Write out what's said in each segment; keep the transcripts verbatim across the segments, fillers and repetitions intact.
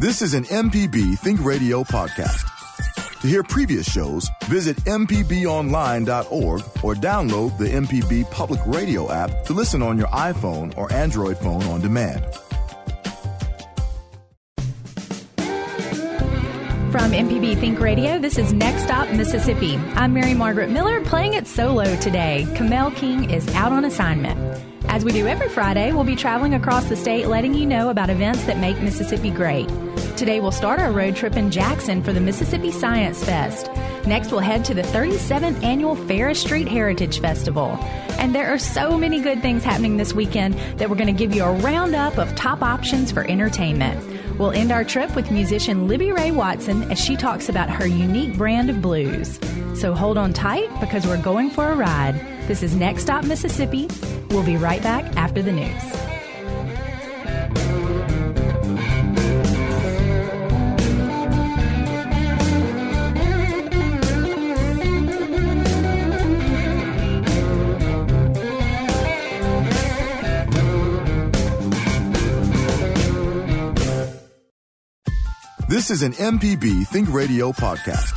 This is an M P B Think Radio podcast. To hear previous shows, visit m p b online dot org or download the M P B Public Radio app to listen on your iPhone or Android phone on demand. From M P B Think Radio, this is Next Stop Mississippi. I'm Mary Margaret Miller, playing it solo today. Camille King is out on assignment. As we do every Friday, we'll be traveling across the state letting you know about events that make Mississippi great. Today we'll start our road trip in Jackson for the Mississippi Science Fest. Next we'll head to the thirty-seventh Annual Farish Street Heritage Festival. And there are so many good things happening this weekend that we're going to give you a roundup of top options for entertainment. We'll end our trip with musician Libby Ray Watson as she talks about her unique brand of blues. So hold on tight because we're going for a ride. This is Next Stop Mississippi. We'll be right back after the news. This is an M P B Think Radio podcast.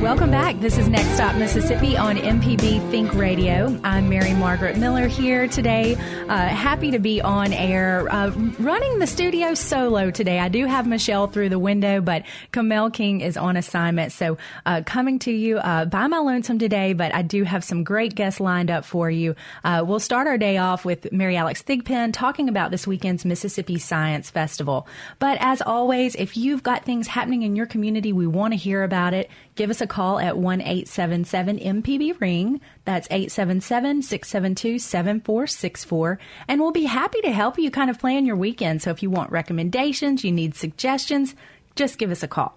Welcome back. This is Next Stop Mississippi on M P B Think Radio. I'm Mary Margaret Miller here today. Uh, happy to be on air. Uh, running the studio solo today. I do have Michelle through the window, but Camille King is on assignment. So uh, coming to you uh, by my lonesome today, but I do have some great guests lined up for you. Uh, we'll start our day off with Mary Alex Thigpen talking about this weekend's Mississippi Science Festival. But as always, if you've got things happening in your community, we want to hear about it. Give us a call at one eight seven seven M P B ring. That's eight seven seven, six seven two, seven four six four. And we'll be happy to help you kind of plan your weekend. So if you want recommendations, you need suggestions, just give us a call.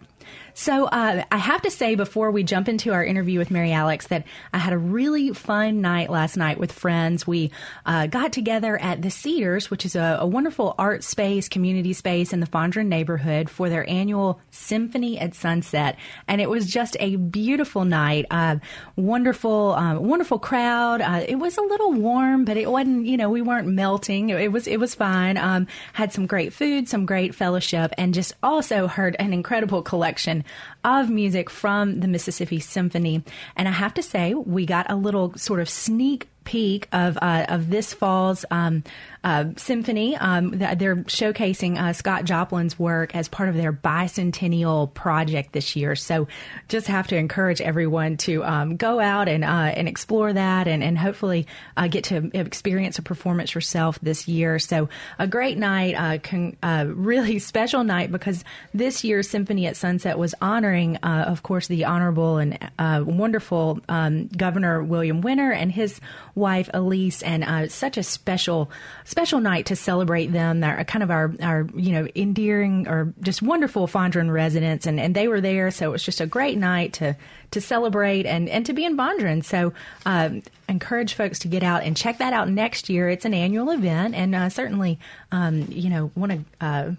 So uh, I have to say before we jump into our interview with Mary Alex that I had a really fun night last night with friends. We uh, got together at the Cedars, which is a, a wonderful art space, community space in the Fondren neighborhood for their annual Symphony at Sunset. And it was just a beautiful night. Uh, wonderful, uh, wonderful crowd. Uh, it was a little warm, but it wasn't, you know, we weren't melting. It, it was it was fine. Um, had some great food, some great fellowship, and just also heard an incredible collection of music from the Mississippi Symphony. And I have to say, we got a little sort of sneak peek of uh, of this fall's um, uh, symphony. Um, they're showcasing uh, Scott Joplin's work as part of their bicentennial project this year. So just have to encourage everyone to um, go out and uh, and explore that and, and hopefully uh, get to experience a performance yourself this year. So a great night, uh, con- uh, really special night because this year's Symphony at Sunset was honoring, uh, of course, the honorable and uh, wonderful um, Governor William Winter and his wife Elise, and uh, such a special, special night to celebrate them. They're kind of our, our, you know, endearing or just wonderful Fondren residents, and, and they were there, so it was just a great night to to celebrate and, and to be in Fondren. So um, encourage folks to get out and check that out next year. It's an annual event, and uh, certainly, um, you know, want to. Uh,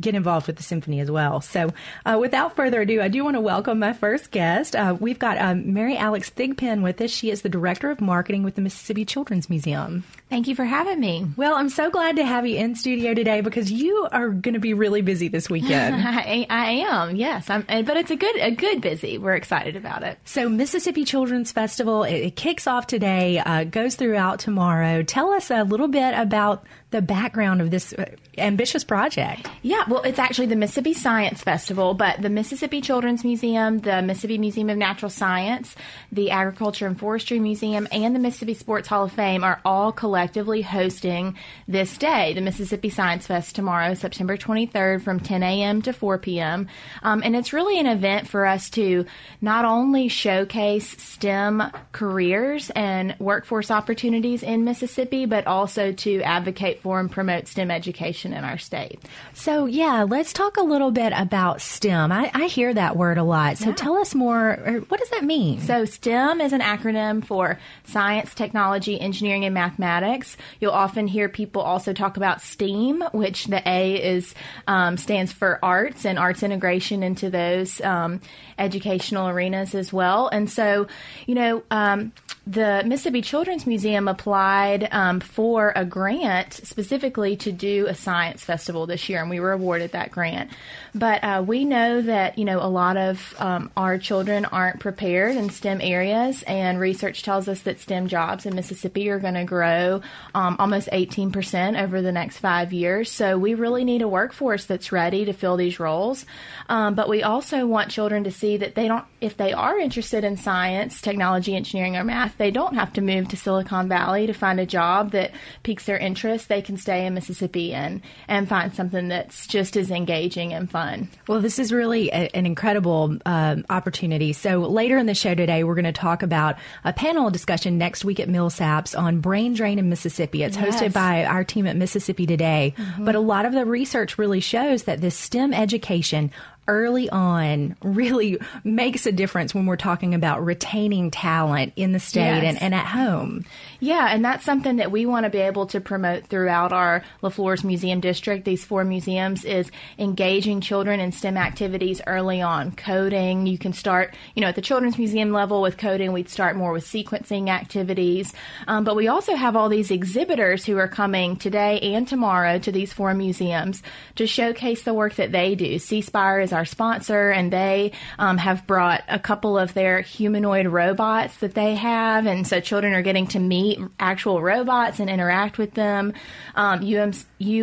get involved with the symphony as well. So uh, without further ado, I do want to welcome my first guest. Uh, we've got um, Mary Alex Thigpen with us. She is the Director of Marketing with the Mississippi Children's Museum. Thank you for having me. Well, I'm so glad to have you in studio today because you are going to be really busy this weekend. I, I am, yes. I'm, but it's a good a good busy. We're excited about it. So Mississippi Children's Festival, it, it kicks off today, uh, goes throughout tomorrow. Tell us a little bit about the background of this ambitious project. Yeah, well, it's actually the Mississippi Science Festival, but the Mississippi Children's Museum, the Mississippi Museum of Natural Science, the Agriculture and Forestry Museum, and the Mississippi Sports Hall of Fame are all collectively hosting this day, the Mississippi Science Fest tomorrow, September twenty-third from ten a.m. to four p.m. Um, and it's really an event for us to not only showcase STEM careers and workforce opportunities in Mississippi, but also to advocate for and promote STEM education in our state. So yeah, let's talk a little bit about STEM. I, I hear that word a lot. So yeah. Tell us more. Or what does that mean? So STEM is an acronym for science, technology, engineering, and mathematics. You'll often hear people also talk about STEAM, which the A is um, stands for arts and arts integration into those um, educational arenas as well. And so, you know, um, the Mississippi Children's Museum applied um, for a grant specifically to do a science festival this year, and we were awarded that grant. But uh, we know that, you know, a lot of um, our children aren't prepared in STEM areas, and research tells us that STEM jobs in Mississippi are going to grow um, almost eighteen percent over the next five years. So we really need a workforce that's ready to fill these roles. Um, but we also want children to see that they don't, if they are interested in science, technology, engineering, or math, they don't have to move to Silicon Valley to find a job that piques their interest. They can stay in Mississippi and, and find something that's just as engaging and fun. Well, this is really a, an incredible um, opportunity. So later in the show today, we're going to talk about a panel discussion next week at Millsaps on brain drain in Mississippi. It's yes. hosted by our team at Mississippi Today. Mm-hmm. But a lot of the research really shows that this STEM education early on really makes a difference when we're talking about retaining talent in the state yes. and, and at home. Yeah, and that's something that we want to be able to promote throughout our LaFleur's Museum District, these four museums, is engaging children in STEM activities early on. Coding, you can start, you know, at the Children's Museum level with coding, we'd start more with sequencing activities. Um, but we also have all these exhibitors who are coming today and tomorrow to these four museums to showcase the work that they do. C Spire is our sponsor, and they um, have brought a couple of their humanoid robots that they have, and so children are getting to meet actual robots and interact with them. Um, U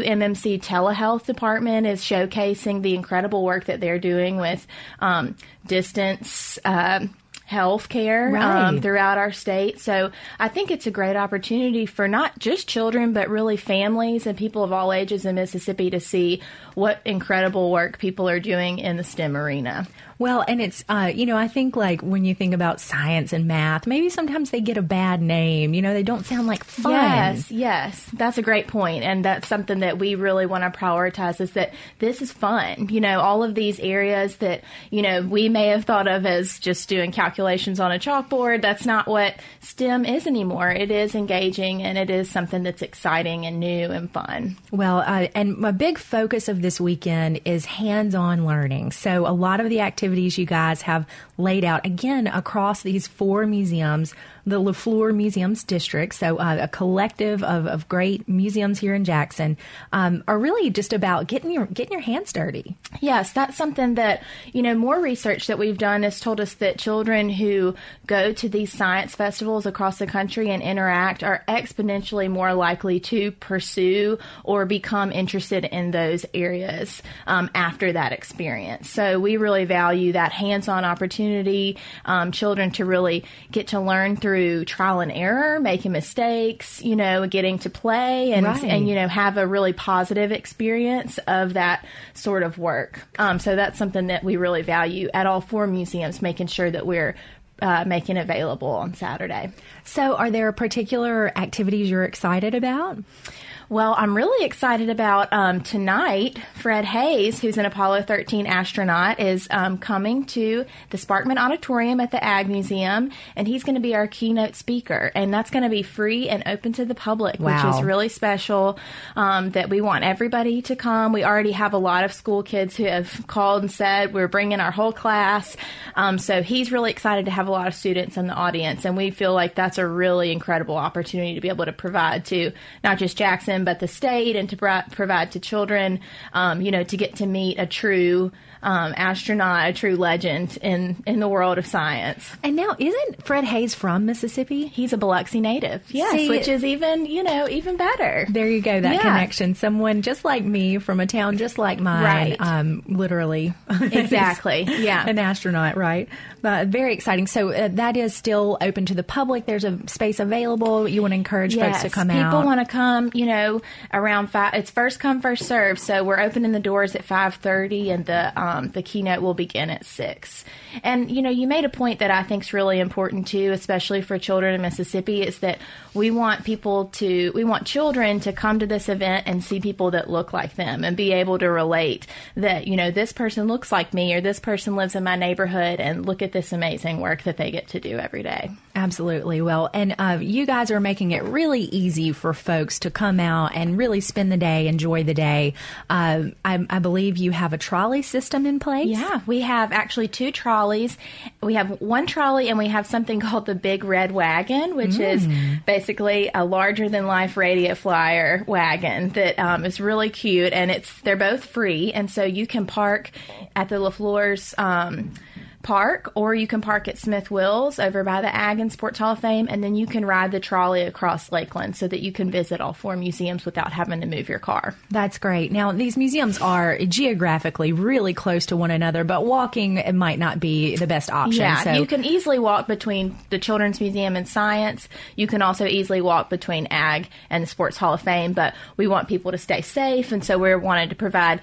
M M C Telehealth Department is showcasing the incredible work that they're doing with um, distance uh, health care right. um, throughout our state. So I think it's a great opportunity for not just children, but really families and people of all ages in Mississippi to see what incredible work people are doing in the STEM arena. Well, and it's, uh, you know, I think like when you think about science and math, maybe sometimes they get a bad name. You know, they don't sound like fun. Yes, yes. That's a great point. And that's something that we really want to prioritize, is that this is fun. You know, all of these areas that, you know, we may have thought of as just doing calculations on a chalkboard, that's not what STEM is anymore. It is engaging, and it is something that's exciting and new and fun. Well, uh, and a big focus of this weekend is hands-on learning. So a lot of the activities you guys have laid out, again, across these four museums, the LaFleur Museums District, so uh, a collective of, of great museums here in Jackson, um, are really just about getting your getting your hands dirty. Yes, that's something that, you know, more research that we've done has told us that children who go to these science festivals across the country and interact are exponentially more likely to pursue or become interested in those areas um, after that experience. So we really value that hands-on opportunity, um, children to really get to learn through trial and error, making mistakes, you know, getting to play and, right. and you know, have a really positive experience of that sort of work. Um, so that's something that we really value at all four museums, making sure that we're Uh, making available on Saturday. So are there particular activities you're excited about? Well, I'm really excited about um, tonight, Fred Haise, who's an Apollo thirteen astronaut, is um, coming to the Sparkman Auditorium at the Ag Museum, and he's going to be our keynote speaker, and that's going to be free and open to the public, wow. which is really special um, that we want everybody to come. We already have a lot of school kids who have called and said, we're bringing our whole class. Um, so he's really excited to have a lot of students in the audience, and we feel like that's a really incredible opportunity to be able to provide to not just Jackson but the state, and to pro- provide to children um, you know, to get to meet a true um, astronaut, a true legend in, in the world of science. And now, isn't Fred Haise from Mississippi? He's a Biloxi native, yes, See, which is even, you know, even better. There you go, that yeah. connection. Someone just like me from a town just like mine, right. um, literally. Exactly, yeah. An astronaut, right? But very exciting. So So uh, that is still open to the public. There's a space available. You want to encourage yes, folks to come out. Yes, people want to come. You know, go around five. It's first come, first serve. So we're opening the doors at five thirty, and the um, the keynote will begin at six. And, you know, you made a point that I think is really important, too, especially for children in Mississippi, is that we want people to, we want children to come to this event and see people that look like them and be able to relate that, you know, this person looks like me or this person lives in my neighborhood, and look at this amazing work that they get to do every day. Absolutely. Well, and uh, you guys are making it really easy for folks to come out and really spend the day, enjoy the day. Uh, I, I believe you have a trolley system in place. Yeah, we have actually two trolleys. We have one trolley, and we have something called the Big Red Wagon, which mm. is basically a larger-than-life radio flyer wagon that um, is really cute, and it's they're both free, and so you can park at the LaFleur's um Park, or you can park at Smith Wills over by the Ag and Sports Hall of Fame, and then you can ride the trolley across Lakeland so that you can visit all four museums without having to move your car. That's great. Now, these museums are geographically really close to one another, but walking might not be the best option. Yeah, so you can easily walk between the Children's Museum and Science. You can also easily walk between Ag and the Sports Hall of Fame, but we want people to stay safe, and so we're wanted to provide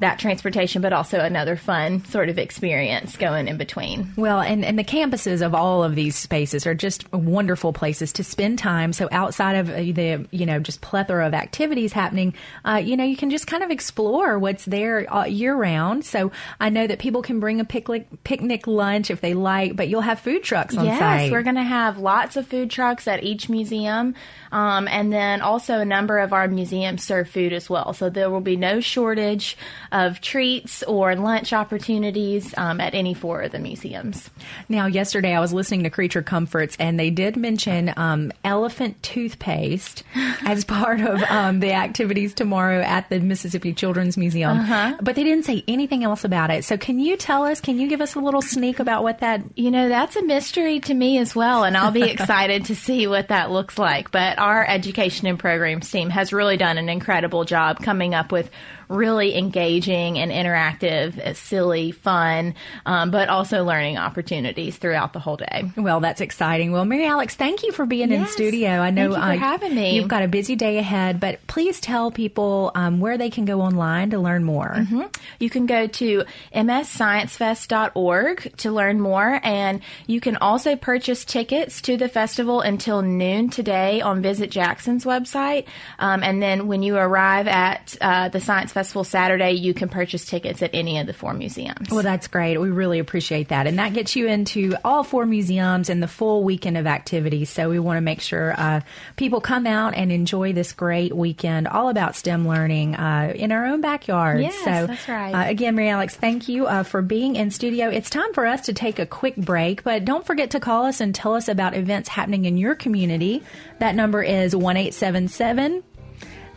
that transportation, but also another fun sort of experience going in between. Well, and, and the campuses of all of these spaces are just wonderful places to spend time. So outside of the, you know, just plethora of activities happening, uh, you know, you can just kind of explore what's there uh, year round. So I know that people can bring a picnic, picnic lunch if they like, but you'll have food trucks on yes, site. Yes, we're going to have lots of food trucks at each museum. Um, and then also a number of our museums serve food as well. So there will be no shortage of treats or lunch opportunities um, at any four of the museums. Now, yesterday I was listening to Creature Comforts, and they did mention um, elephant toothpaste as part of um, the activities tomorrow at the Mississippi Children's Museum. Uh-huh. But they didn't say anything else about it. So can you tell us, can you give us a little sneak about what that... You know, that's a mystery to me as well, and I'll be excited to see what that looks like. But our education and programs team has really done an incredible job coming up with really engaging and interactive, silly, fun, um, but also learning opportunities throughout the whole day. Well, that's exciting. Well, Mary Alex, thank you for being yes. in studio. I know thank you for uh, having me. You've got a busy day ahead, but please tell people um, where they can go online to learn more. Mm-hmm. You can go to m s science fest dot org to learn more, and you can also purchase tickets to the festival until noon today on Visit Jackson's website, um, and then when you arrive at uh, the Science Fest Festival Saturday, you can purchase tickets at any of the four museums. Well, that's great. We really appreciate that. And that gets you into all four museums and the full weekend of activities. So we want to make sure uh, people come out and enjoy this great weekend all about STEM learning uh, in our own backyard. Yes, so, that's right. Uh, again, Mary Alex, thank you uh, for being in studio. It's time for us to take a quick break, but don't forget to call us and tell us about events happening in your community. That number is one eight seven seven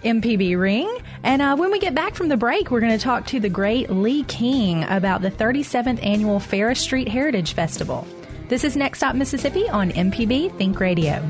M P B ring. And uh, when we get back from the break, we're going to talk to the great Lee King about the thirty-seventh Annual Farish Street Heritage Festival. This is Next Stop Mississippi on M P B Think Radio.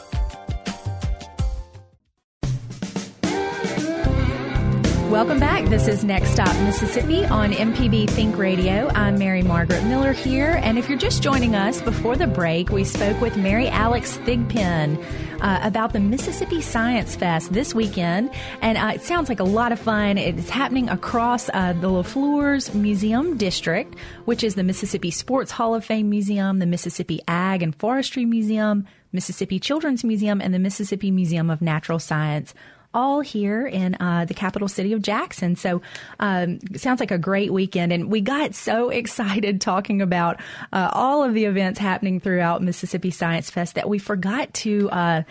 Welcome back. This is Next Stop Mississippi on M P B Think Radio. I'm Mary Margaret Miller here. And if you're just joining us, before the break, we spoke with Mary Alex Thigpen uh, about the Mississippi Science Fest this weekend. And uh, it sounds like a lot of fun. It's happening across uh, the LaFleur's Museum District, which is the Mississippi Sports Hall of Fame Museum, the Mississippi Ag and Forestry Museum, Mississippi Children's Museum, and the Mississippi Museum of Natural Science. all here in uh, the capital city of Jackson. So um, sounds like a great weekend. And we got so excited talking about uh, all of the events happening throughout Mississippi Science Fest that we forgot to uh,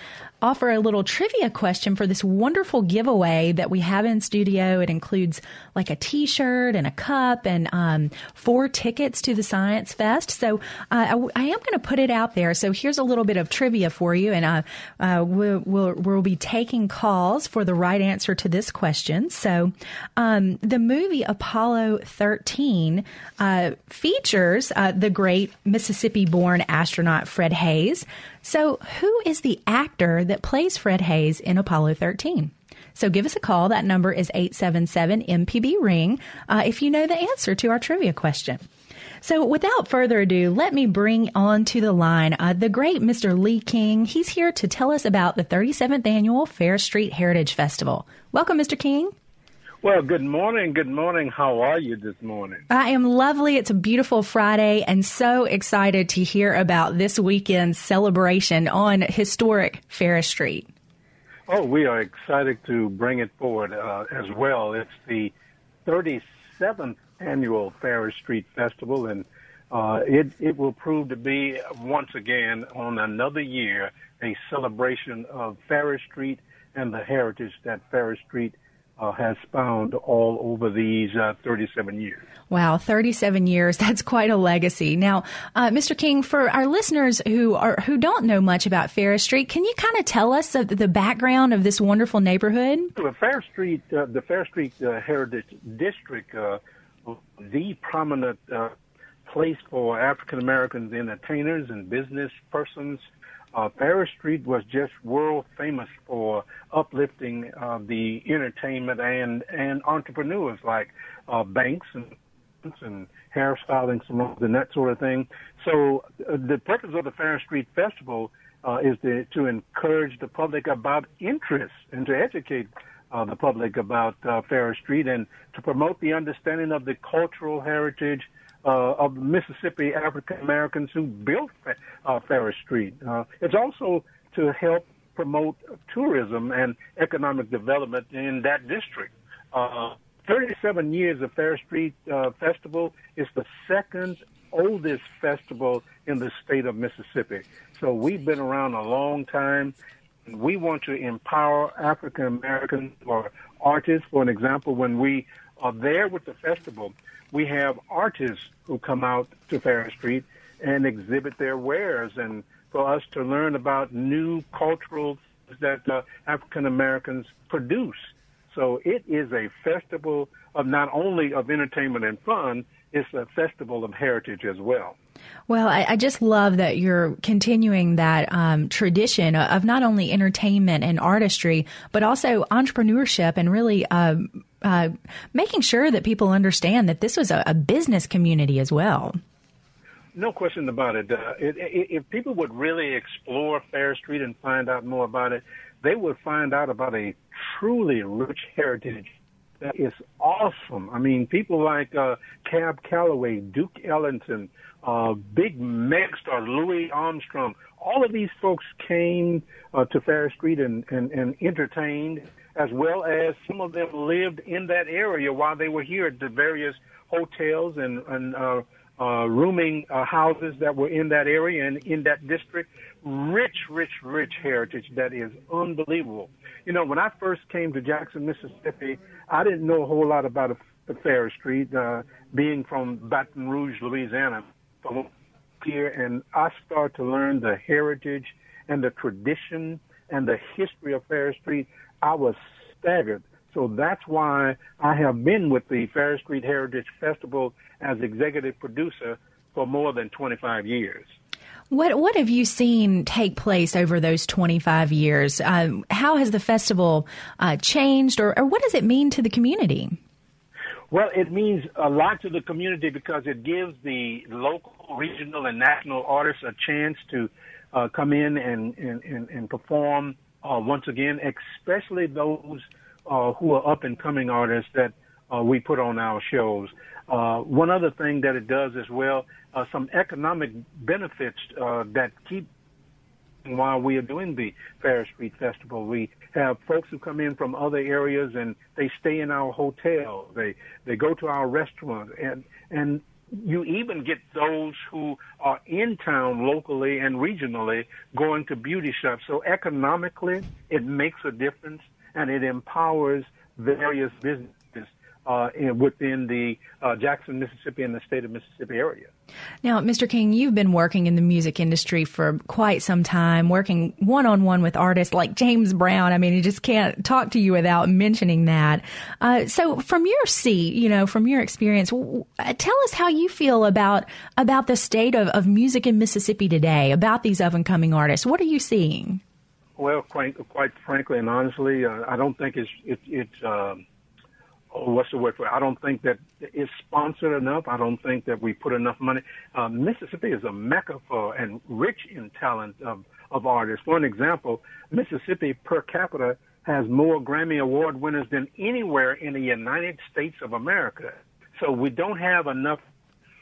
offer a little trivia question for this wonderful giveaway that we have in studio. It includes like a T-shirt and a cup and um, four tickets to the Science Fest. So uh, I, I am going to put it out there. So here's a little bit of trivia for you. And uh, uh, we'll, we'll, we'll be taking calls for the right answer to this question. So um, the movie Apollo thirteen uh, features uh, the great Mississippi-born astronaut Fred Haise. So who is the actor that plays Fred Haise in Apollo thirteen? So give us a call. That number is eight seven seven M P B ring uh, if you know the answer to our trivia question. So without further ado, let me bring on to the line uh, the great Mister Lee King. He's here to tell us about the thirty-seventh Annual Farish Street Heritage Festival. Welcome, Mister King. Well, good morning. Good morning. How are you this morning? I am lovely. It's a beautiful Friday and so excited to hear about this weekend's celebration on historic Farish Street. Oh, we are excited to bring it forward uh, as well. It's the thirty-seventh Annual Farish Street Festival, and uh, it, it will prove to be, once again, on another year, a celebration of Farish Street and the heritage that Farish Street Uh, has found all over these uh, thirty-seven years. Wow, thirty-seven years. That's quite a legacy. Now, uh, Mister King, for our listeners who are who don't know much about Farish Street, can you kind of tell us of the background of this wonderful neighborhood? Well, Farish Street, uh, the Farish Street uh, Heritage District, uh, the prominent uh, place for African Americans entertainers and business persons. Uh, Farish Street was just world famous for uplifting uh, the entertainment and, and entrepreneurs like uh, banks and, and hairstyling salons and that sort of thing. So uh, the purpose of the Farish Street Festival uh, is to, to encourage the public about interest and to educate uh, the public about uh, Farish Street and to promote the understanding of the cultural heritage Uh, of Mississippi African-Americans who built uh, Farish Street. Uh, it's also to help promote tourism and economic development in that district. Uh, thirty-seven years of Farish Street uh, Festival is the second oldest festival in the state of Mississippi. So we've been around a long time. We want to empower African-Americans or artists. For an example, when we are there with the festival, we have artists who come out to Farish Street and exhibit their wares, and for us to learn about new cultural things that uh, African Americans produce. So it is a festival of not only of entertainment and fun, it's a festival of heritage as well. Well, I, I just love that you're continuing that um, tradition of not only entertainment and artistry, but also entrepreneurship and really uh, uh, making sure that people understand that this was a, a business community as well. No question about it. Uh, it, it. If people would really explore Farish Street and find out more about it, they would find out about a truly rich heritage. That is awesome. I mean, people like uh, Cab Calloway, Duke Ellington, uh, big megastar Louis Armstrong, all of these folks came uh, to Farish Street and, and, and entertained, as well as some of them lived in that area while they were here at the various hotels and, and uh, uh, rooming uh, houses that were in that area and in that district. Rich, rich, rich heritage that is unbelievable. You know, when I first came to Jackson, Mississippi, I didn't know a whole lot about the Farish Street, uh, being from Baton Rouge, Louisiana, from here, and I started to learn the heritage and the tradition and the history of Farish Street. I was staggered. So that's why I have been with the Farish Street Heritage Festival as executive producer for more than twenty-five years. What what have you seen take place over those twenty-five years? Um, how has the festival uh, changed, or, or what does it mean to the community? Well, it means a lot to the community because it gives the local, regional, and national artists a chance to uh, come in and, and, and, and perform uh, once again, especially those uh, who are up-and-coming artists that uh, we put on our shows. Uh, one other thing that it does as well, uh, some economic benefits uh, that keep While we are doing the Farish Street Festival, we have folks who come in from other areas and they stay in our hotel. They they go to our restaurant, and and you even get those who are in town locally and regionally going to beauty shops. So economically, it makes a difference, and it empowers various businesses Uh, within the uh, Jackson, Mississippi, and the state of Mississippi area. Now, Mister King, you've been working in the music industry for quite some time, working one-on-one with artists like James Brown. I mean, you just can't talk to you without mentioning that. Uh, so from your seat, you know, from your experience, w- tell us how you feel about about the state of, of music in Mississippi today, about these up-and-coming artists. What are you seeing? Well, quite, quite frankly and honestly, uh, I don't think it's... It, it, um, Oh, what's the word for it? I don't think that it's sponsored enough. I don't think that we put enough money. Uh, Mississippi is a mecca for and rich in talent of, of artists. For an example, Mississippi per capita has more Grammy Award winners than anywhere in the United States of America. So we don't have enough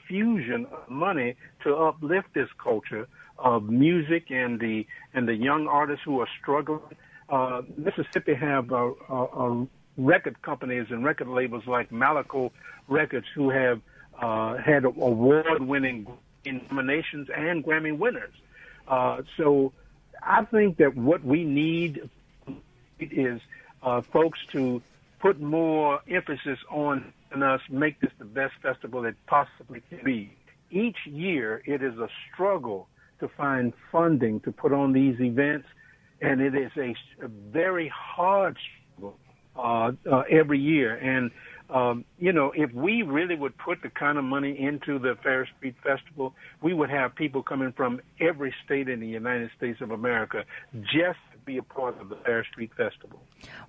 fusion of money to uplift this culture of music and the and the young artists who are struggling. Uh, Mississippi have a, a, a record companies and record labels like Malaco Records who have uh, had award-winning nominations and Grammy winners. Uh, so I think that what we need is uh, folks to put more emphasis on us, make this the best festival it possibly can be. Each year it is a struggle to find funding to put on these events, and it is a, a very hard struggle Uh, uh, every year. And, um, you know, if we really would put the kind of money into the Farish Street Festival, we would have people coming from every state in the United States of America just be a part of the Farish Street Festival.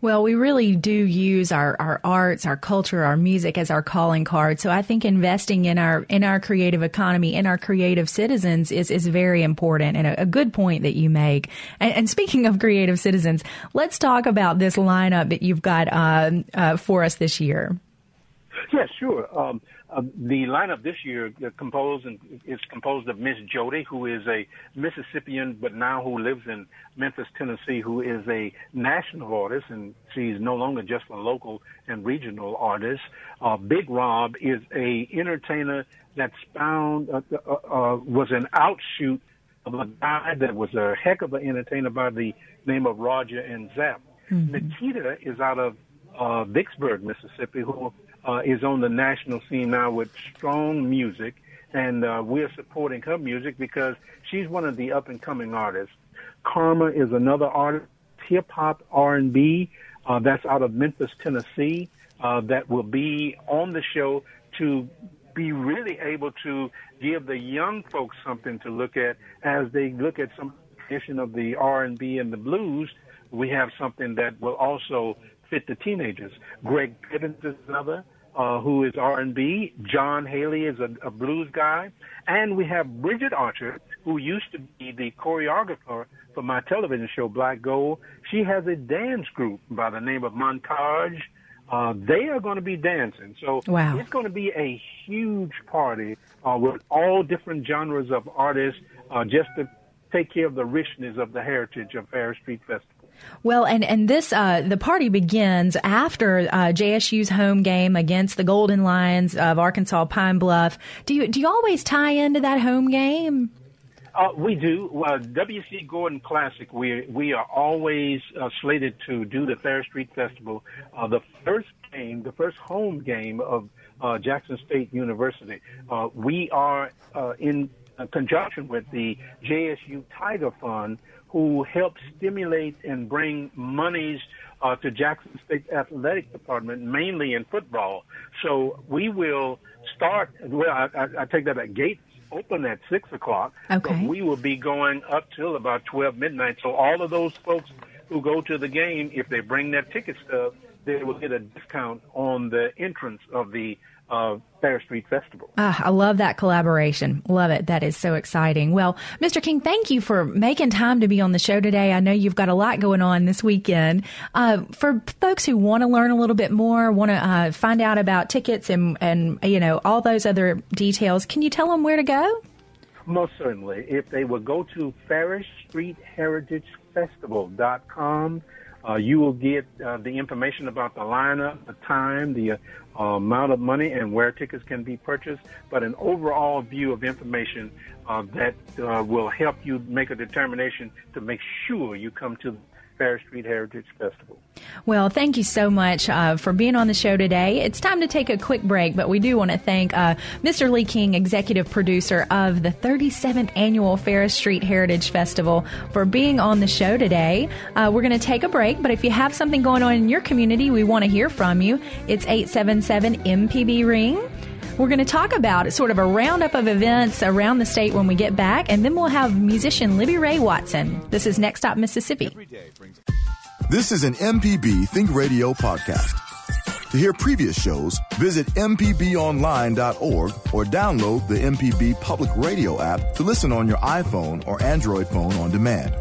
Well, we really do use our, our arts, our culture, our music as our calling card. So I think investing in our in our creative economy, in our creative citizens is, is very important, and a, a good point that you make. And, and speaking of creative citizens, let's talk about this lineup that you've got uh, uh, for us this year. Yeah, sure. Um, uh, the lineup this year composed and is composed of Miss Jody, who is a Mississippian, but now who lives in Memphis, Tennessee, who is a national artist, and she's no longer just a local and regional artist. Uh, Big Rob is a entertainer that's found, uh, uh, uh, was an outshoot of a guy that was a heck of an entertainer by the name of Roger and Zapp. Mm-hmm. Nikita is out of uh, Vicksburg, Mississippi, who Uh, is on the national scene now with strong music, and uh, we're supporting her music because she's one of the up-and-coming artists. Karma is another artist, hip-hop, R and B, uh, that's out of Memphis, Tennessee, uh, that will be on the show to be really able to give the young folks something to look at as they look at some tradition of the R and B and the blues. We have something that will also fit the teenagers. Greg Pittens is another, uh, who is R and B. John Haley is a, a blues guy. And we have Bridget Archer, who used to be the choreographer for my television show, Black Gold. She has a dance group by the name of Montage. Uh, they are going to be dancing. So wow. It's going to be a huge party uh, with all different genres of artists uh, just to take care of the richness of the heritage of Farish Street Festival. Well, and, and this, uh, the party begins after uh, J S U's home game against the Golden Lions of Arkansas Pine Bluff. Do you, do you always tie into that home game? Uh, we do. Uh, W C Gordon Classic, we, we are always uh, slated to do the Farish Street Festival. Uh, the first game, the first home game of uh, Jackson State University, uh, we are uh, in conjunction with the J S U Tiger Fund, who help stimulate and bring monies uh, to Jackson State Athletic Department, mainly in football. So we will start, well, I, I take that back, gates open at six o'clock. Okay. But we will be going up till about twelve midnight. So all of those folks who go to the game, if they bring their ticket stub, they will get a discount on the entrance of the Uh, Farish Street Festival. Ah, I love that collaboration. Love it. That is so exciting. Well, Mister King, thank you for making time to be on the show today. I know you've got a lot going on this weekend. Uh, for folks who want to learn a little bit more, want to uh, find out about tickets and, and, you know, all those other details, can you tell them where to go? Most certainly. If they will go to Farish Street Heritage Festival dot com. Uh, you will get uh, the information about the lineup, the time, the uh, uh, amount of money, and where tickets can be purchased, but an overall view of information uh, that uh, will help you make a determination to make sure you come to the Farish Street Heritage Festival. Well, thank you so much uh, for being on the show today. It's time to take a quick break, but we do want to thank uh, Mister Lee King, executive producer of the thirty-seventh Annual Farish Street Heritage Festival, for being on the show today. Uh, we're going to take a break, but if you have something going on in your community, we want to hear from you. It's eight seven seven M P B ring. We're going to talk about sort of a roundup of events around the state when we get back, and then we'll have musician Libby Ray Watson. This is Next Stop Mississippi. Brings- this is an M P B Think Radio podcast. To hear previous shows, visit m p b online dot org or download the M P B Public Radio app to listen on your iPhone or Android phone on demand.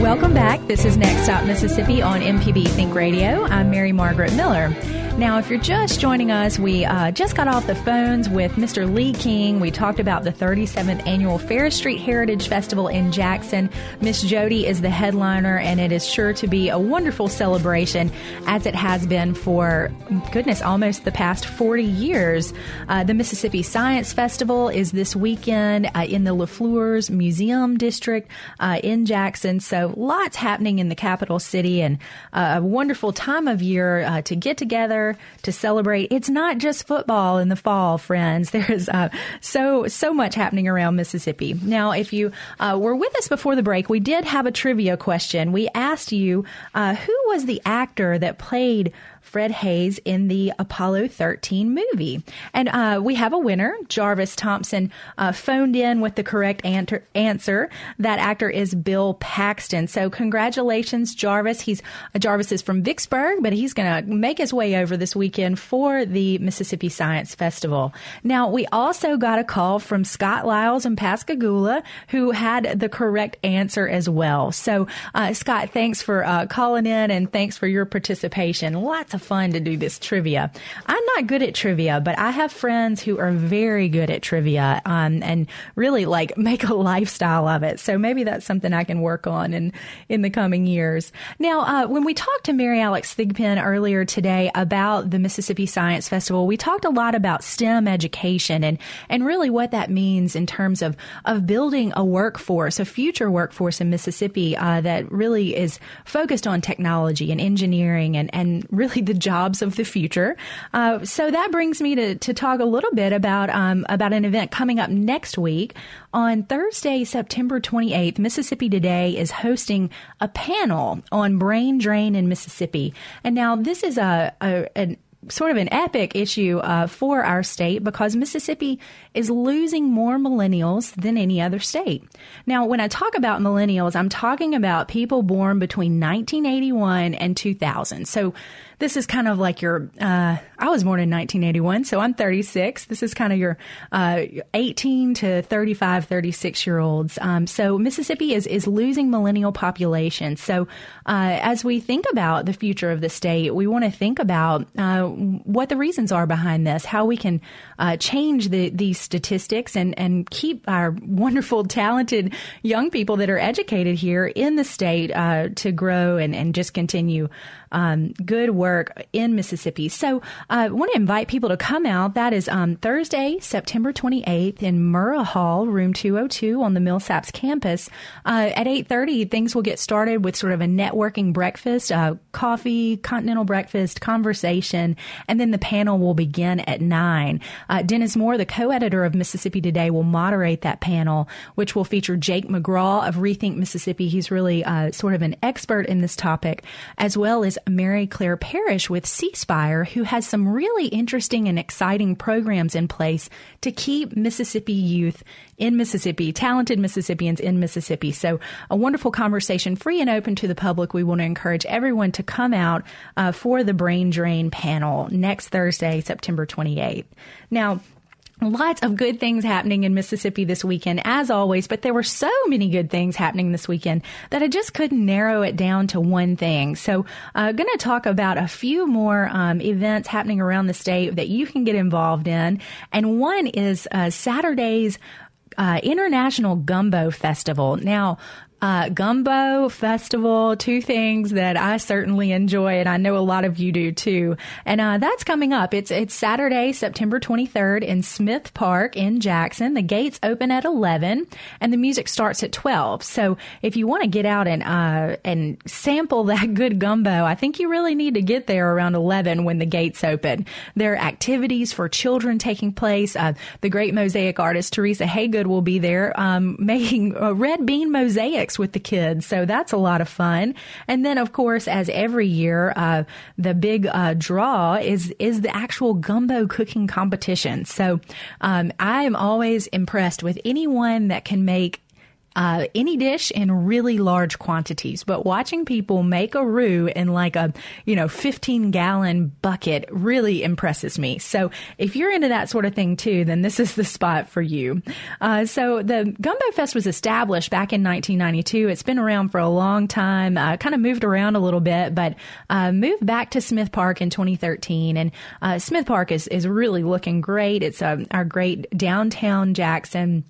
Welcome back. This is Next Stop Mississippi on M P B Think Radio. I'm Mary Margaret Miller. Now, if you're just joining us, we uh, just got off the phones with Mister Lee King. We talked about the thirty-seventh Annual Farish Street Heritage Festival in Jackson. Miss Jody is the headliner, and it is sure to be a wonderful celebration, as it has been for, goodness, almost the past forty years. Uh, the Mississippi Science Festival is this weekend uh, in the LaFleur's Museum District uh, in Jackson. So lots happening in the capital city, and uh, a wonderful time of year uh, to get together, to celebrate. It's not just football in the fall, friends. There is uh, so, so much happening around Mississippi. Now, if you uh, were with us before the break, we did have a trivia question. We asked you, uh, who was the actor that played Fred Haise in the Apollo thirteen movie? And uh, we have a winner. Jarvis Thompson uh, phoned in with the correct answer, answer. That actor is Bill Paxton. So congratulations, Jarvis. He's Jarvis is from Vicksburg, but he's going to make his way over this weekend for the Mississippi Science Festival. Now, we also got a call from Scott Lyles in Pascagoula, who had the correct answer as well. So, uh, Scott, thanks for uh, calling in, and thanks for your participation. Lots of fun to do this trivia. I'm not good at trivia, but I have friends who are very good at trivia um, and really like make a lifestyle of it. So maybe that's something I can work on in, in the coming years. Now, uh, when we talked to Mary Alex Thigpen earlier today about the Mississippi Science Festival, we talked a lot about STEM education and, and really what that means in terms of, of building a workforce, a future workforce in Mississippi uh, that really is focused on technology and engineering and, and really the jobs of the future. Uh, so that brings me to, to talk a little bit about um, about an event coming up next week. On Thursday, September twenty-eighth, Mississippi Today is hosting a panel on brain drain in Mississippi. And now this is a, a an sort of an epic issue uh, for our state, because Mississippi is losing more millennials than any other state. Now, when I talk about millennials, I'm talking about people born between nineteen eighty-one and two thousand. So this is kind of like your, uh, I was born in nineteen eighty-one, so I'm thirty-six. This is kind of your uh, eighteen to thirty-five, thirty-six-year-olds. Um, so Mississippi is, is losing millennial population. So uh, as we think about the future of the state, we want to think about uh, what the reasons are behind this, how we can uh, change the, these statistics and, and keep our wonderful, talented young people that are educated here in the state uh, to grow and, and just continue um, good work. work in Mississippi. So I uh, want to invite people to come out. That is um, Thursday, September twenty-eighth in Murrah Hall, room two oh two on the Millsaps campus. Uh, at eight thirty, things will get started with sort of a networking breakfast, uh, coffee, continental breakfast, conversation, and then the panel will begin at nine. Uh, Dennis Moore, the co-editor of Mississippi Today, will moderate that panel, which will feature Jake McGraw of Rethink Mississippi. He's really uh, sort of an expert in this topic, as well as Mary Claire Parish with C Spire, who has some really interesting and exciting programs in place to keep Mississippi youth in Mississippi, talented Mississippians in Mississippi. So a wonderful conversation, free and open to the public. We want to encourage everyone to come out uh, for the Brain Drain panel next Thursday, September twenty-eighth. Now, Lots of good things happening in Mississippi this weekend, as always, but there were so many good things happening this weekend that I just couldn't narrow it down to one thing. So I'm uh, going to talk about a few more um, events happening around the state that you can get involved in. And one is uh, Saturday's uh, International Gumbo Festival. Now, Uh, Gumbo Festival, two things that I certainly enjoy, and I know a lot of you do too. And uh, that's coming up. It's it's Saturday, September twenty-third in Smith Park in Jackson. The gates open at eleven, and the music starts at twelve. So if you want to get out and uh, and sample that good gumbo, I think you really need to get there around eleven when the gates open. There are activities for children taking place. Uh, the great mosaic artist Teresa Haygood will be there um, making a red bean mosaics with the kids. So that's a lot of fun. And then, of course, as every year, uh, the big uh, draw is is the actual gumbo cooking competition. So um, I am always impressed with anyone that can make Uh, any dish in really large quantities, but watching people make a roux in like a, you know, fifteen gallon bucket really impresses me. So if you're into that sort of thing too, then this is the spot for you. Uh, so the Gumbo Fest was established back in nineteen ninety-two. It's been around for a long time, uh, kind of moved around a little bit, but uh, moved back to Smith Park in twenty thirteen. And uh, Smith Park is, is really looking great. It's um, our great downtown Jackson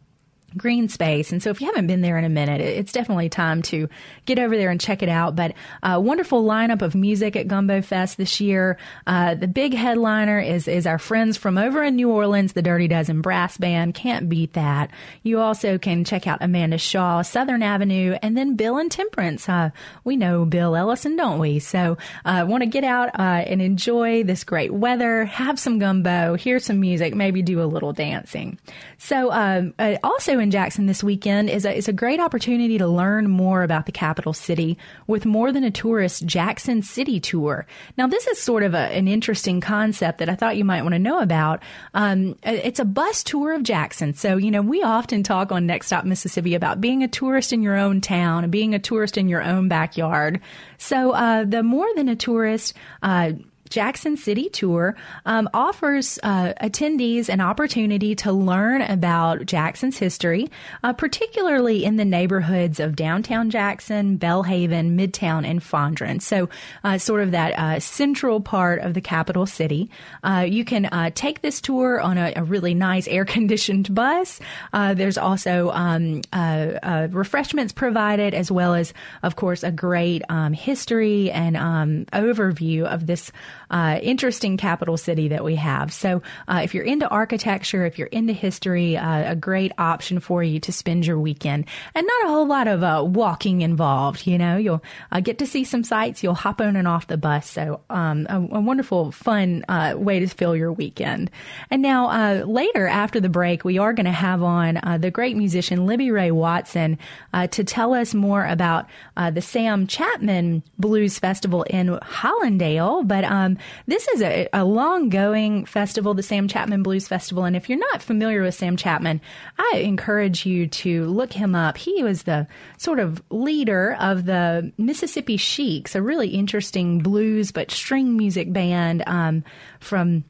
green space. And so if you haven't been there in a minute, it's definitely time to get over there and check it out. But a wonderful lineup of music at Gumbo Fest this year. Uh, the big headliner is, is our friends from over in New Orleans, the Dirty Dozen Brass Band. Can't beat that. You also can check out Amanda Shaw, Southern Avenue, and then Bill and Temperance. Uh, we know Bill Ellison, don't we? So uh, want to get out uh, and enjoy this great weather, have some gumbo, hear some music, maybe do a little dancing. So um, uh, also in Jackson this weekend is a, is a great opportunity to learn more about the capital city with More Than a Tourist Jackson City Tour. Now, this is sort of a, an interesting concept that I thought you might want to know about. Um, it's a bus tour of Jackson. So, you know, we often talk on Next Stop Mississippi about being a tourist in your own town and being a tourist in your own backyard. So uh, the More Than a Tourist uh Jackson City Tour um, offers uh, attendees an opportunity to learn about Jackson's history, uh, particularly in the neighborhoods of downtown Jackson, Belhaven, Midtown, and Fondren. So uh, sort of that uh, central part of the capital city. Uh, you can uh, take this tour on a, a really nice air-conditioned bus. Uh, there's also um, uh, uh, refreshments provided, as well as, of course, a great um, history and um, overview of this Uh, interesting capital city that we have. So uh, if you're into architecture, if you're into history, uh, a great option for you to spend your weekend. And not a whole lot of uh, walking involved, you know. You'll uh, get to see some sights. You'll hop on and off the bus. So um, a, a wonderful, fun uh, way to fill your weekend. And now uh, later after the break, we are going to have on uh, the great musician Libby Ray Watson uh, to tell us more about uh, the Sam Chapman Blues Festival in Hollandale. But um, Um, this is a, a long-going festival, the Sam Chapman Blues Festival, and if you're not familiar with Sam Chapman, I encourage you to look him up. He was the sort of leader of the Mississippi Sheiks, a really interesting blues but string music band um, from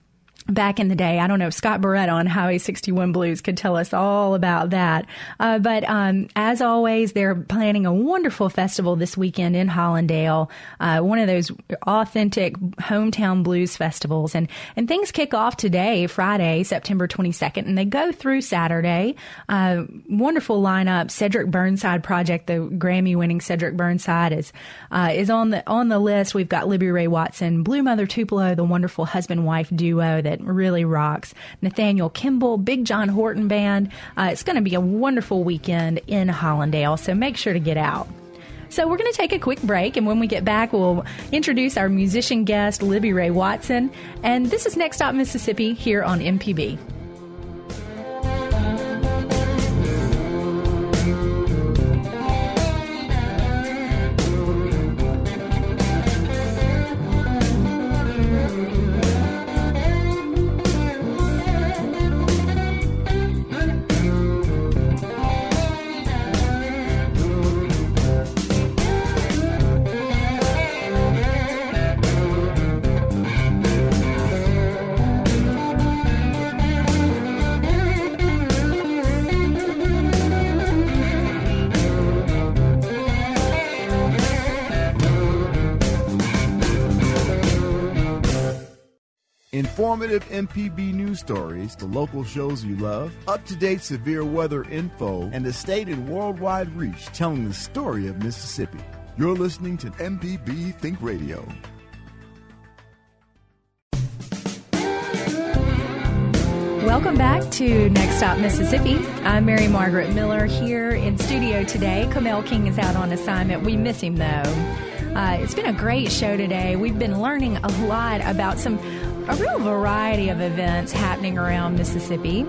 back in the day. I don't know if Scott Barrett on Highway sixty-one Blues could tell us all about that. Uh, but um, as always, they're planning a wonderful festival this weekend in Hollandale, uh, one of those authentic hometown blues festivals. And, and things kick off today, Friday, September twenty-second, and they go through Saturday. Uh, wonderful lineup. Cedric Burnside Project, the Grammy-winning Cedric Burnside, is uh, is on the on the list. We've got Libby Ray Watson, Blue Mother Tupelo, the wonderful husband-wife duo that really rocks. Nathaniel Kimball, Big John Horton Band. Uh, it's going to be a wonderful weekend in Hollandale, so make sure to get out. So we're going to take a quick break, and when we get back, we'll introduce our musician guest, Libby Ray Watson. And this is Next Stop Mississippi here on M P B. informative M P B news stories, the local shows you love, up-to-date severe weather info, and the state and worldwide reach telling the story of Mississippi. You're listening to M P B Think Radio. Welcome back to Next Stop Mississippi. I'm Mary Margaret Miller here in studio today. Camille King is out on assignment. We miss him, though. Uh, it's been a great show today. We've been learning a lot about some a real variety of events happening around Mississippi.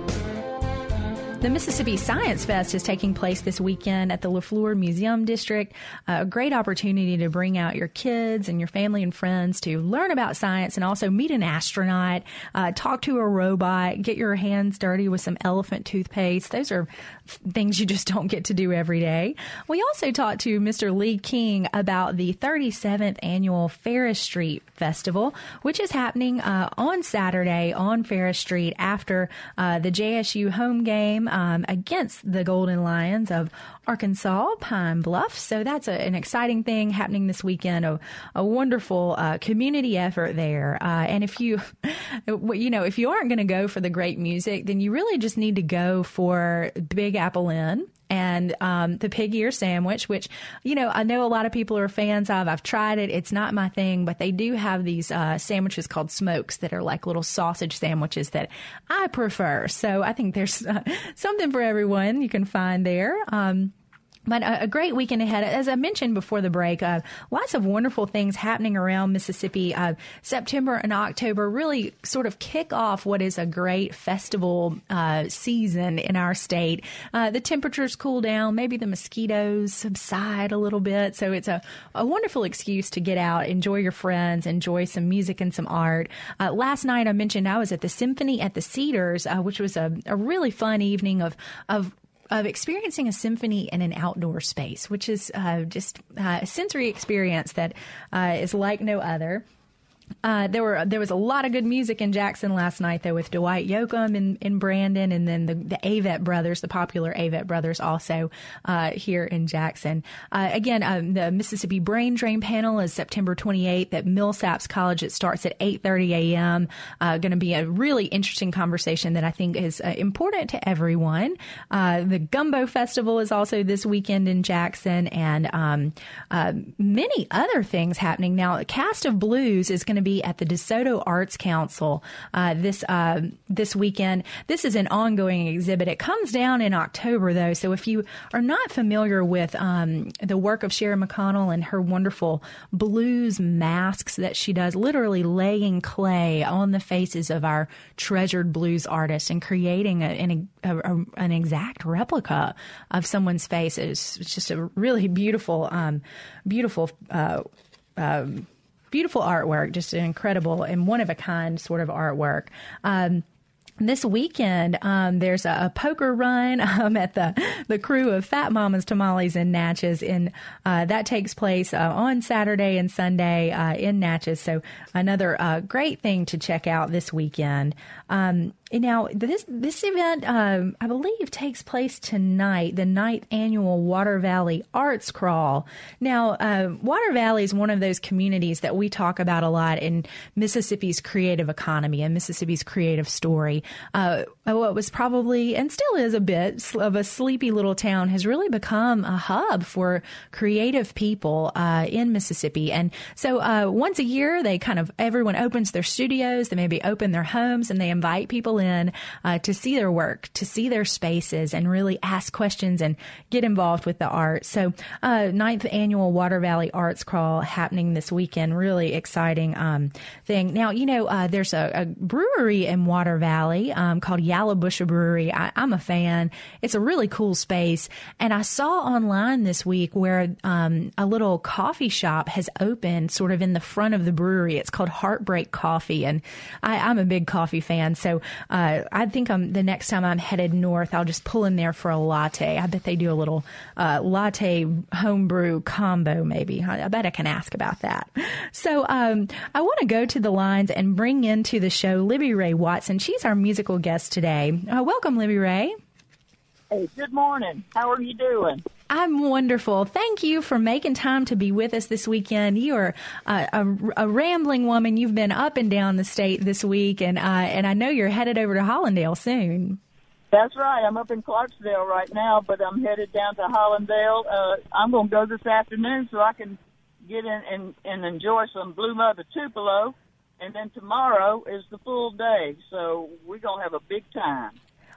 The Mississippi Science Fest is taking place this weekend at the LaFleur Museum District. Uh, a great opportunity to bring out your kids and your family and friends to learn about science and also meet an astronaut, uh, talk to a robot, get your hands dirty with some elephant toothpaste. Those are f- things you just don't get to do every day. We also talked to Mister Lee King about the thirty-seventh annual Farish Street Festival, which is happening uh, on Saturday on Farish Street after uh, the J S U home game Um, against the Golden Lions of Arkansas, Pine Bluff. So that's a, an exciting thing happening this weekend, a, a wonderful uh, community effort there. Uh, and if you, you know, if you aren't going to go for the great music, then you really just need to go for Big Apple Inn and um, the pig ear sandwich, which, you know, I know a lot of people are fans of. I've tried it. It's not my thing, but they do have these uh, sandwiches called smokes that are like little sausage sandwiches that I prefer. So I think there's uh, something for everyone you can find there. Um But a great weekend ahead. As I mentioned before the break, uh, lots of wonderful things happening around Mississippi. Uh, September and October really sort of kick off what is a great festival uh, season in our state. Uh, the temperatures cool down. Maybe the mosquitoes subside a little bit. So it's a, a wonderful excuse to get out, enjoy your friends, enjoy some music and some art. Uh, last night I mentioned I was at the Symphony at the Cedars, uh, which was a, a really fun evening of of of experiencing a symphony in an outdoor space, which is uh, just uh, a sensory experience that uh, is like no other. Uh, there were there was a lot of good music in Jackson last night, though, with Dwight Yoakam in, in Brandon, and then the, the Avett brothers, the popular Avett brothers, also uh, here in Jackson. Uh, again, um, the Mississippi Brain Drain Panel is September twenty-eighth at Millsaps College. It starts at eight thirty a.m. Uh, going to be a really interesting conversation that I think is uh, important to everyone. Uh, the Gumbo Festival is also this weekend in Jackson, and um, uh, many other things happening now. Cast of Blues is going to be at the DeSoto Arts Council uh, this uh, this weekend. This is an ongoing exhibit. It comes down in October, though, so if you are not familiar with um, the work of Sharon McConnell and her wonderful blues masks that she does, literally laying clay on the faces of our treasured blues artists and creating a, an, a, a, an exact replica of someone's face, it's just a really beautiful, um, beautiful uh, um Beautiful artwork, just an incredible and one-of-a-kind sort of artwork. Um, this weekend, um, there's a, a poker run um, at the, the crew of Fat Mama's Tamales in Natchez. And uh, that takes place uh, on Saturday and Sunday uh, in Natchez. So another uh, great thing to check out this weekend. Um Now, this this event, um, I believe, takes place tonight, the ninth annual Water Valley Arts Crawl. Now, uh, Water Valley is one of those communities that we talk about a lot in Mississippi's creative economy and Mississippi's creative story. Uh, what was probably, and still is a bit, of a sleepy little town has really become a hub for creative people uh, in Mississippi. And so uh, once a year, they kind of, everyone opens their studios, they maybe open their homes, and they invite people in uh, to see their work, to see their spaces, and really ask questions and get involved with the art. So uh, ninth annual Water Valley Arts Crawl happening this weekend, really exciting um, thing. Now, you know, uh, there's a, a brewery in Water Valley um, called Yallabusha Brewery. I, I'm a fan. It's a really cool space. And I saw online this week where um, a little coffee shop has opened sort of in the front of the brewery. It's called Heartbreak Coffee. And I, I'm a big coffee fan. So Uh, I think I'm, the next time I'm headed north, I'll just pull in there for a latte. I bet they do a little uh, latte homebrew combo, maybe. I, I bet I can ask about that. So um, I want to go to the lines and bring into the show Libby Ray Watson. She's our musical guest today. Uh, welcome, Libby Ray. Hey, good morning. How are you doing? I'm wonderful. Thank you for making time to be with us this weekend. You are uh, a, a rambling woman. You've been up and down the state this week, and uh, and I know you're headed over to Hollandale soon. That's right. I'm up in Clarksville right now, but I'm headed down to Hollandale. Uh, I'm going to go this afternoon so I can get in and, and enjoy some Blue Mother Tupelo. And then tomorrow is the full day, so we're going to have a big time.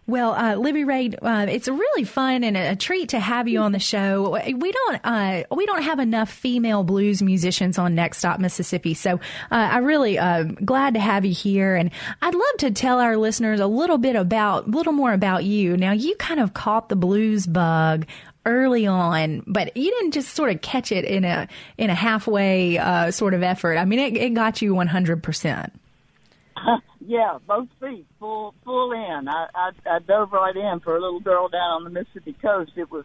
Well, uh, Libby Ray, uh, it's really fun and a, a treat to have you on the show. We don't uh, we don't have enough female blues musicians on Next Stop Mississippi, so uh, I'm really uh, glad to have you here. And I'd love to tell our listeners a little bit about, a little more about you. Now, you kind of caught the blues bug early on, but you didn't just sort of catch it in a in a halfway uh, sort of effort. I mean, it, it got you one hundred percent. Yeah, both feet, full full in. I, I I dove right in for a little girl down on the Mississippi coast. It was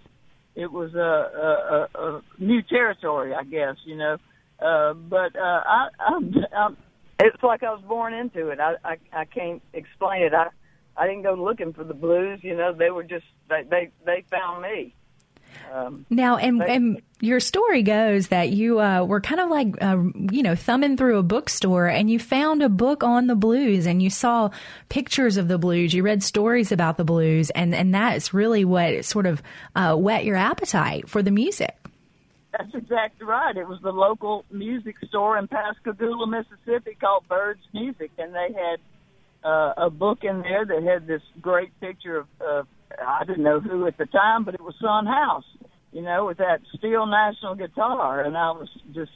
it was a, a, a new territory, I guess, you know. Uh, but uh, I, I'm, I'm, it's like I was born into it. I, I, I can't explain it. I, I didn't go looking for the blues, you know. They were just they they, they found me. Um, now, and, they, and your story goes that you uh, were kind of like, uh, you know, thumbing through a bookstore and you found a book on the blues and you saw pictures of the blues. You read stories about the blues. And, and that's really what sort of uh, whet your appetite for the music. That's exactly right. It was the local music store in Pascagoula, Mississippi called Bird's Music. And they had uh, a book in there that had this great picture of uh, I didn't know who at the time, but it was Son House, you know, with that steel national guitar. And I was just,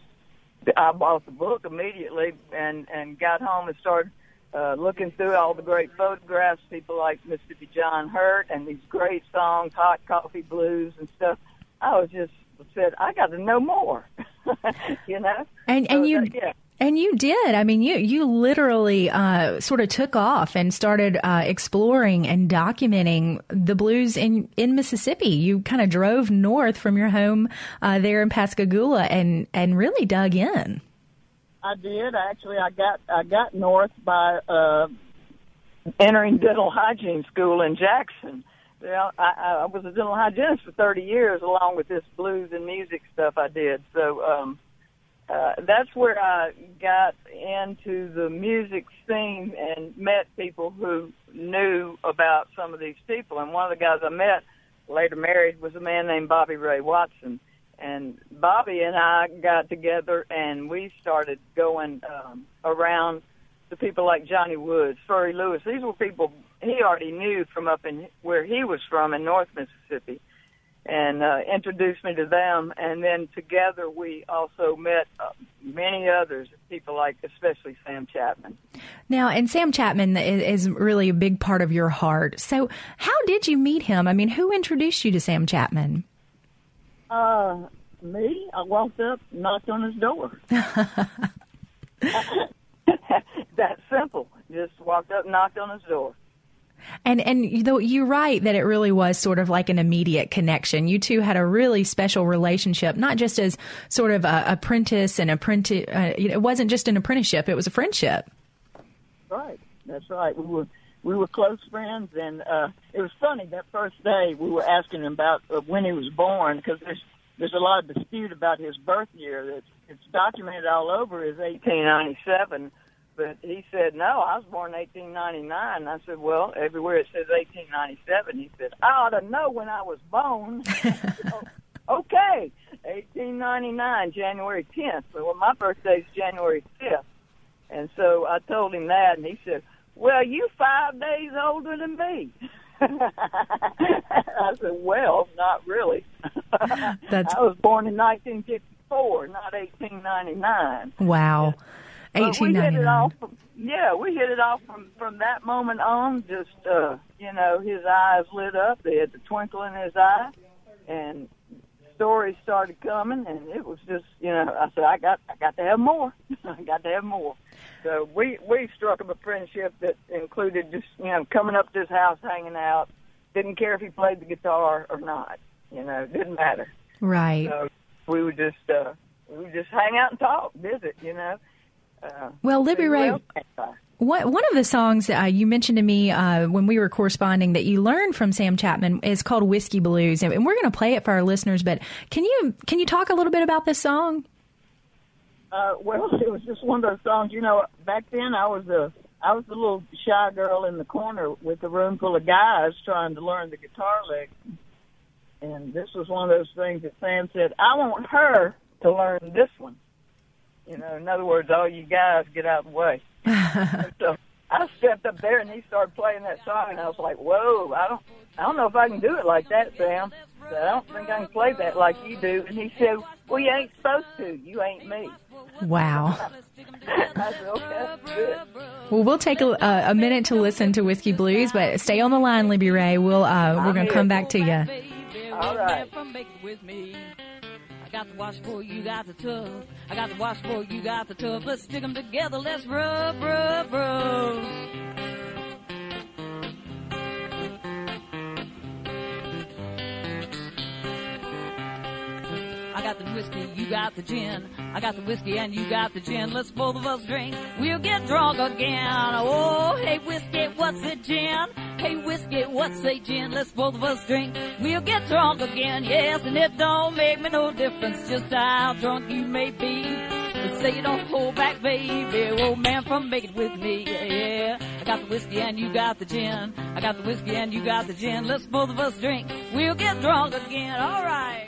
I bought the book immediately and, and got home and started uh, looking through all the great photographs, people like Mississippi John Hurt and these great songs, Hot Coffee Blues and stuff. I was just said, I got to know more, you know. And, and so you... That, yeah. And you did. I mean, you you literally uh, sort of took off and started uh, exploring and documenting the blues in, in Mississippi. You kind of drove north from your home uh, there in Pascagoula and, and really dug in. I did. Actually, I got I got north by uh, entering dental hygiene school in Jackson. You know, I, I was a dental hygienist for thirty years, along with this blues and music stuff I did. So. Um, Uh, that's where I got into the music scene and met people who knew about some of these people. And one of the guys I met, later married, was a man named Bobby Ray Watson. And Bobby and I got together and we started going um, around to people like Johnny Woods, Furry Lewis. These were people he already knew from up in where he was from in North Mississippi. And uh, introduced me to them, and then together we also met uh, many others, people like especially Sam Chapman. Now, and Sam Chapman is, is really a big part of your heart. So how did you meet him? I mean, who introduced you to Sam Chapman? Uh, me? I walked up, knocked on his door. That's simple. Just walked up, knocked on his door. And and though you're right that it really was sort of like an immediate connection. You two had a really special relationship, not just as sort of a apprentice and apprentice. Uh, it wasn't just an apprenticeship; it was a friendship. Right, that's right. We were we were close friends, and uh, it was funny that first day we were asking him about uh, when he was born because there's there's a lot of dispute about his birth year. That it's, it's documented all over as eighteen ninety-seven. But he said, no, I was born in eighteen ninety-nine. I said, well, everywhere it says eighteen ninety-seven. He said, I ought to know when I was born. Oh, okay, eighteen ninety-nine, January tenth. So, well, my birthday's January fifth. And so I told him that, and he said, well, you five days older than me. I said, well, not really. That's... I was born in nineteen fifty-four, not eighteen ninety-nine. Wow. Yeah. But we hit it off from, yeah, we hit it off from, from that moment on. Just, uh, you know, his eyes lit up. They had the twinkle in his eye. And stories started coming. And it was just, you know, I said, I got I got to have more. I got to have more. So we, we struck up a friendship that included just, you know, coming up to his house, hanging out. Didn't care if he played the guitar or not. You know, didn't matter. Right. So we would just, uh, we would just hang out and talk, visit, you know. Uh, well, Libby Ray, what, one of the songs uh, you mentioned to me uh, when we were corresponding that you learned from Sam Chapman is called Whiskey Blues, and we're going to play it for our listeners. But can you can you talk a little bit about this song? Uh, well, it was just one of those songs. You know, back then I was a I was a little shy girl in the corner with a room full of guys trying to learn the guitar lick. And this was one of those things that Sam said, I want her to learn this one. You know, in other words, all you guys get out of the way. So I stepped up there and he started playing that song, and I was like, whoa, I don't I don't know if I can do it like that, Sam. So I don't think I can play that like you do. And he said, well, you ain't supposed to. You ain't me. Wow. I said, okay, good. Well, we'll take a, uh, a minute to listen to Whiskey Blues, but stay on the line, Libby Ray. We'll, uh, we're going to come back to you. All right. I got the washboard, you got the tub. I got the washboard, you got the tub. Let's stick them together, let's rub, rub, rub. I got the whiskey, you got the gin. I got the whiskey and you got the gin. Let's both of us drink, we'll get drunk again. Oh, hey, whiskey, what's a gin? Hey, whiskey, what's a gin? Let's both of us drink, we'll get drunk again. Yes, and it don't make me no difference just how drunk you may be. But say you don't hold back, baby, old man from making with me. Yeah, I got the whiskey and you got the gin. I got the whiskey and you got the gin. Let's both of us drink, we'll get drunk again. All right.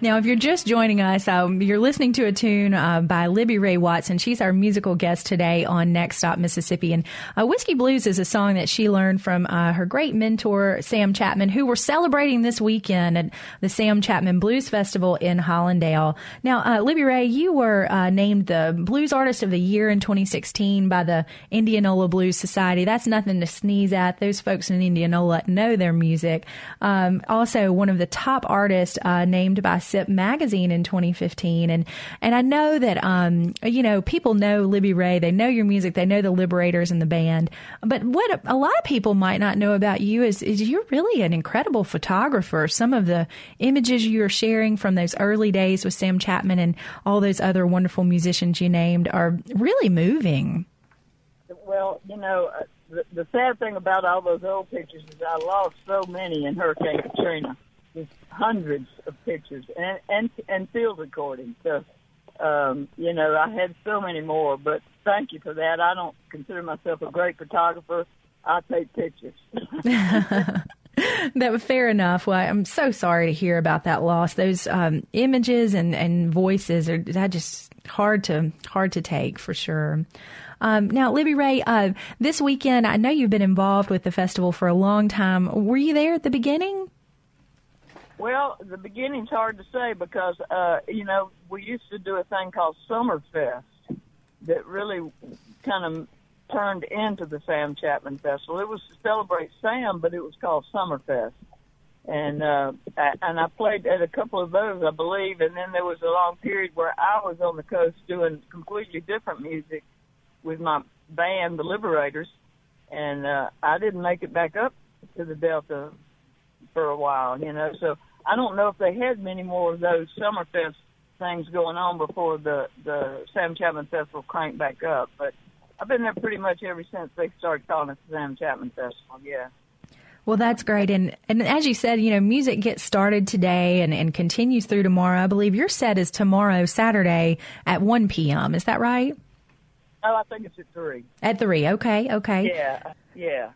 Now, if you're just joining us, um, you're listening to a tune uh, by Libby Ray Watson. She's our musical guest today on Next Stop Mississippi. And uh, Whiskey Blues is a song that she learned from uh, her great mentor, Sam Chapman, who we're celebrating this weekend at the Sam Chapman Blues Festival in Hollandale. Now, uh, Libby Ray, you were uh, named the Blues Artist of the Year in twenty sixteen by the Indianola Blues Society. That's nothing to sneeze at. Those folks in Indianola know their music. Um, also, one of the top artists uh, named by S I P magazine in twenty fifteen. And, and I know that, um, you know, people know Libby Ray, they know your music, they know the Liberators and the band, but what a lot of people might not know about you is, is you're really an incredible photographer. Some of the images you're sharing from those early days with Sam Chapman and all those other wonderful musicians you named are really moving. Well, you know, uh, the, the sad thing about all those old pictures is I lost so many in Hurricane Katrina. Hundreds of pictures and, and and field recordings. So, um, you know, I had so many more, but thank you for that. I don't consider myself a great photographer. I take pictures. That was fair enough. Well, I'm so sorry to hear about that loss. Those um, images and, and voices are that just hard to hard to take for sure. Um, now, Libby Ray, uh, this weekend, I know you've been involved with the festival for a long time. Were you there at the beginning? Well, the beginning's hard to say because, uh, you know, we used to do a thing called Summerfest that really kind of turned into the Sam Chapman Festival. It was to celebrate Sam, but it was called Summerfest. And uh, I, and I played at a couple of those, I believe, and then there was a long period where I was on the coast doing completely different music with my band, the Liberators, and uh, I didn't make it back up to the Delta for a while, you know, so I don't know if they had many more of those Summerfest things going on before the, the Sam Chapman Festival cranked back up, but I've been there pretty much ever since they started calling it the Sam Chapman Festival, yeah. Well, that's great. And and as you said, you know, music gets started today and, and continues through tomorrow. I believe your set is tomorrow, Saturday, at one p.m. Is that right? Oh, I think it's at three. At three, okay, okay. Yeah, yeah.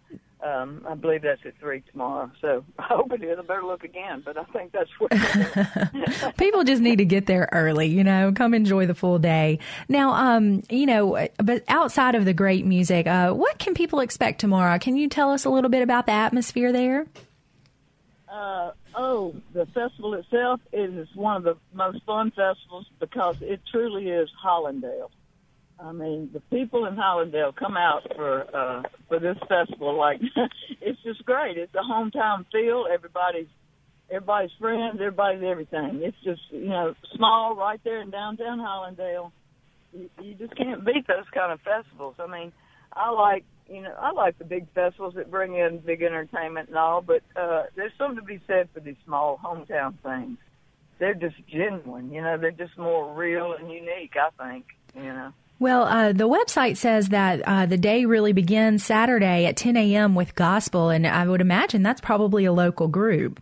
Um, I believe that's at three tomorrow, so I hope it is. I better look again, but I think that's where people just need to get there early, you know, come enjoy the full day. Now, um, you know, but outside of the great music, uh, what can people expect tomorrow? Can you tell us a little bit about the atmosphere there? Uh, oh, the festival itself is one of the most fun festivals because it truly is Hollandale. I mean, the people in Hollandale come out for uh, for this festival. Like, it's just great. It's a hometown feel. Everybody's everybody's friends. Everybody's everything. It's just, you know, small right there in downtown Hollandale. You, you just can't beat those kind of festivals. I mean, I like you know I like the big festivals that bring in big entertainment and all, but uh, there's something to be said for these small hometown things. They're just genuine. You know, they're just more real and unique, I think. You know. Well, uh, the website says that uh, the day really begins Saturday at ten a.m. with gospel, and I would imagine that's probably a local group.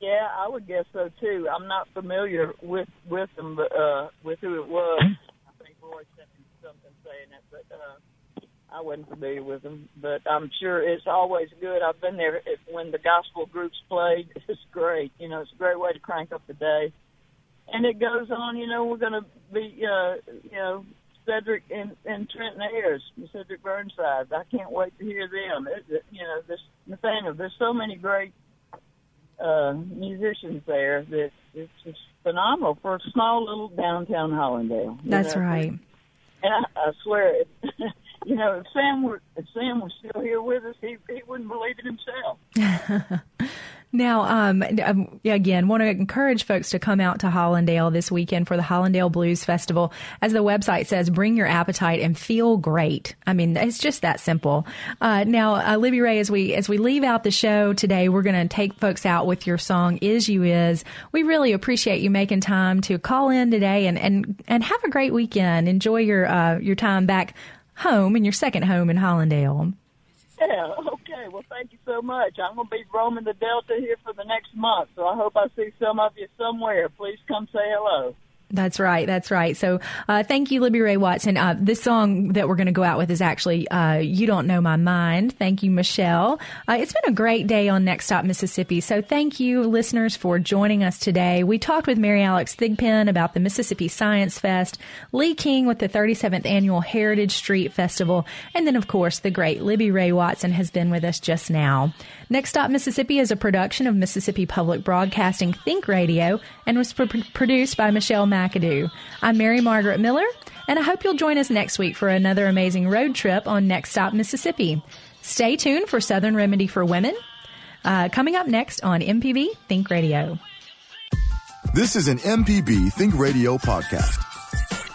Yeah, I would guess so, too. I'm not familiar with, with them, but, uh, with who it was. I think Roy sent me something saying it, but uh, I wasn't familiar with them. But I'm sure it's always good. I've been there when the gospel groups played. It's great. You know, it's a great way to crank up the day. And it goes on, you know, we're going to be, uh, you know, Cedric and, and Trenton Ayers, Cedric Burnside. I can't wait to hear them. It, you know, this Nathaniel, there's so many great uh, musicians there that it's just phenomenal for a small little downtown Hollandale. That's know? right. And I, I swear, it, you know, if Sam were if Sam was still here with us, he, he wouldn't believe it himself. Now, um, again, want to encourage folks to come out to Hollandale this weekend for the Hollandale Blues Festival. As the website says, bring your appetite and feel great. I mean, it's just that simple. Uh, now, uh, Libby Ray, as we as we leave out the show today, we're going to take folks out with your song, Is You Is. We really appreciate you making time to call in today and, and, and have a great weekend. Enjoy your, uh, your time back home in your second home in Hollandale. Yeah, okay. Well, thank you so much. I'm going to be roaming the Delta here for the next month, so I hope I see some of you somewhere. Please come say hello. That's right. That's right. So uh, thank you, Libby Ray Watson. Uh, this song that we're going to go out with is actually uh, You Don't Know My Mind. Thank you, Michelle. Uh, it's been a great day on Next Stop Mississippi. So thank you, listeners, for joining us today. We talked with Mary Alex Thigpen about the Mississippi Science Fest, Lee King with the thirty-seventh Annual Heritage Street Festival, and then, of course, the great Libby Ray Watson has been with us just now. Next Stop Mississippi is a production of Mississippi Public Broadcasting Think Radio and was pr- produced by Michelle Mack. I'm Mary Margaret Miller, and I hope you'll join us next week for another amazing road trip on Next Stop Mississippi. Stay tuned for Southern Remedy for Women, uh, coming up next on M P B Think Radio. This is an M P B Think Radio podcast.